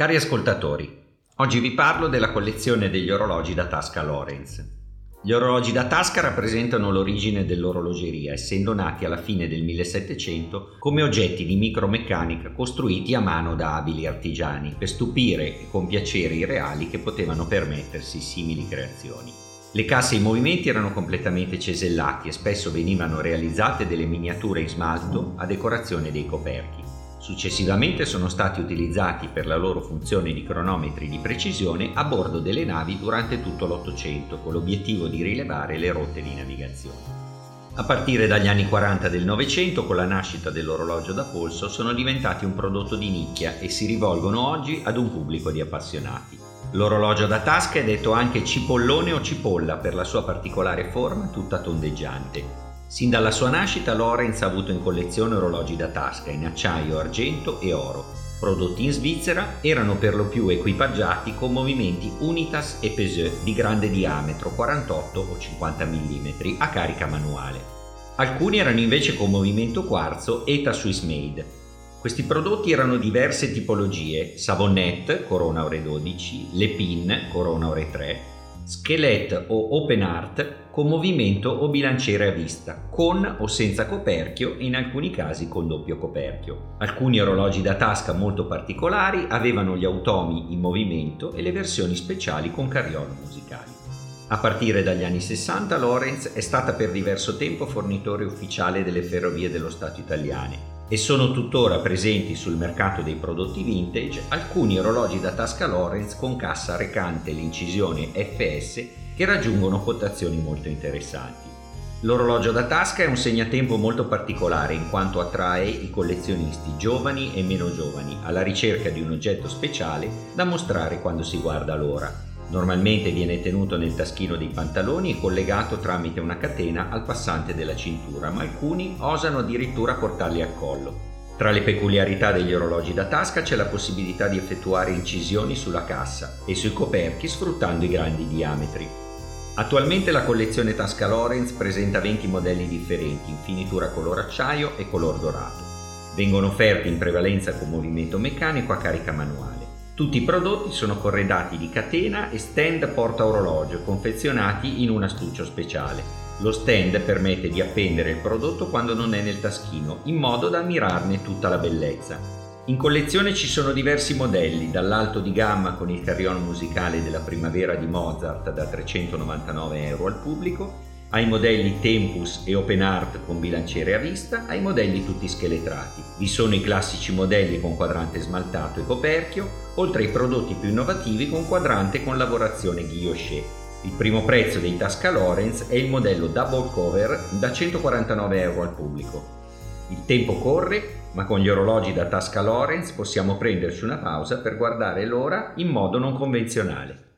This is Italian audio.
Cari ascoltatori, oggi vi parlo della collezione degli orologi da tasca Lorenz. Gli orologi da tasca rappresentano l'origine dell'orologeria, essendo nati alla fine del 1700 come oggetti di micromeccanica costruiti a mano da abili artigiani per stupire e compiacere i reali che potevano permettersi simili creazioni. Le casse e i movimenti erano completamente cesellati e spesso venivano realizzate delle miniature in smalto a decorazione dei coperchi. Successivamente sono stati utilizzati per la loro funzione di cronometri di precisione a bordo delle navi durante tutto l'Ottocento, con l'obiettivo di rilevare le rotte di navigazione. A partire dagli anni 40 del Novecento, con la nascita dell'orologio da polso, sono diventati un prodotto di nicchia e si rivolgono oggi ad un pubblico di appassionati. L'orologio da tasca è detto anche cipollone o cipolla per la sua particolare forma tutta tondeggiante. Sin dalla sua nascita Lorenz ha avuto in collezione orologi da tasca in acciaio, argento e oro. Prodotti in Svizzera, erano per lo più equipaggiati con movimenti Unitas e Peseux di grande diametro, 48 o 50 mm, a carica manuale. Alcuni erano invece con movimento quarzo ETA Swiss Made. Questi prodotti erano diverse tipologie: Savonnette, corona ore 12, Lepin, corona ore 3, Schelet o Open Art con movimento o bilanciere a vista, con o senza coperchio e in alcuni casi con doppio coperchio. Alcuni orologi da tasca molto particolari avevano gli automi in movimento e le versioni speciali con carriolo musicali. A partire dagli anni 60 Lorenz è stata per diverso tempo fornitore ufficiale delle Ferrovie dello Stato italiane e sono tuttora presenti sul mercato dei prodotti vintage alcuni orologi da tasca Lorenz con cassa recante l'incisione FS che raggiungono quotazioni molto interessanti. L'orologio da tasca è un segnatempo molto particolare in quanto attrae i collezionisti giovani e meno giovani alla ricerca di un oggetto speciale da mostrare quando si guarda l'ora. Normalmente viene tenuto nel taschino dei pantaloni e collegato tramite una catena al passante della cintura, ma alcuni osano addirittura portarli al collo. Tra le peculiarità degli orologi da tasca c'è la possibilità di effettuare incisioni sulla cassa e sui coperchi sfruttando i grandi diametri. Attualmente la collezione Tasca Lorenz presenta 20 modelli differenti in finitura color acciaio e color dorato. Vengono offerti in prevalenza con movimento meccanico a carica manuale. Tutti i prodotti sono corredati di catena e stand porta orologio confezionati in un astuccio speciale. Lo stand permette di appendere il prodotto quando non è nel taschino, in modo da ammirarne tutta la bellezza. In collezione ci sono diversi modelli, dall'alto di gamma con il carillon musicale della Primavera di Mozart da 399 euro al pubblico, ai modelli Tempus e Open Art con bilanciere a vista, ai modelli tutti scheletrati. Vi sono i classici modelli con quadrante smaltato e coperchio, oltre ai prodotti più innovativi con quadrante con lavorazione guilloché. Il primo prezzo dei Tasca Lorenz è il modello Double Cover da 149 euro al pubblico. Il tempo corre, ma con gli orologi da Tasca Lorenz possiamo prenderci una pausa per guardare l'ora in modo non convenzionale.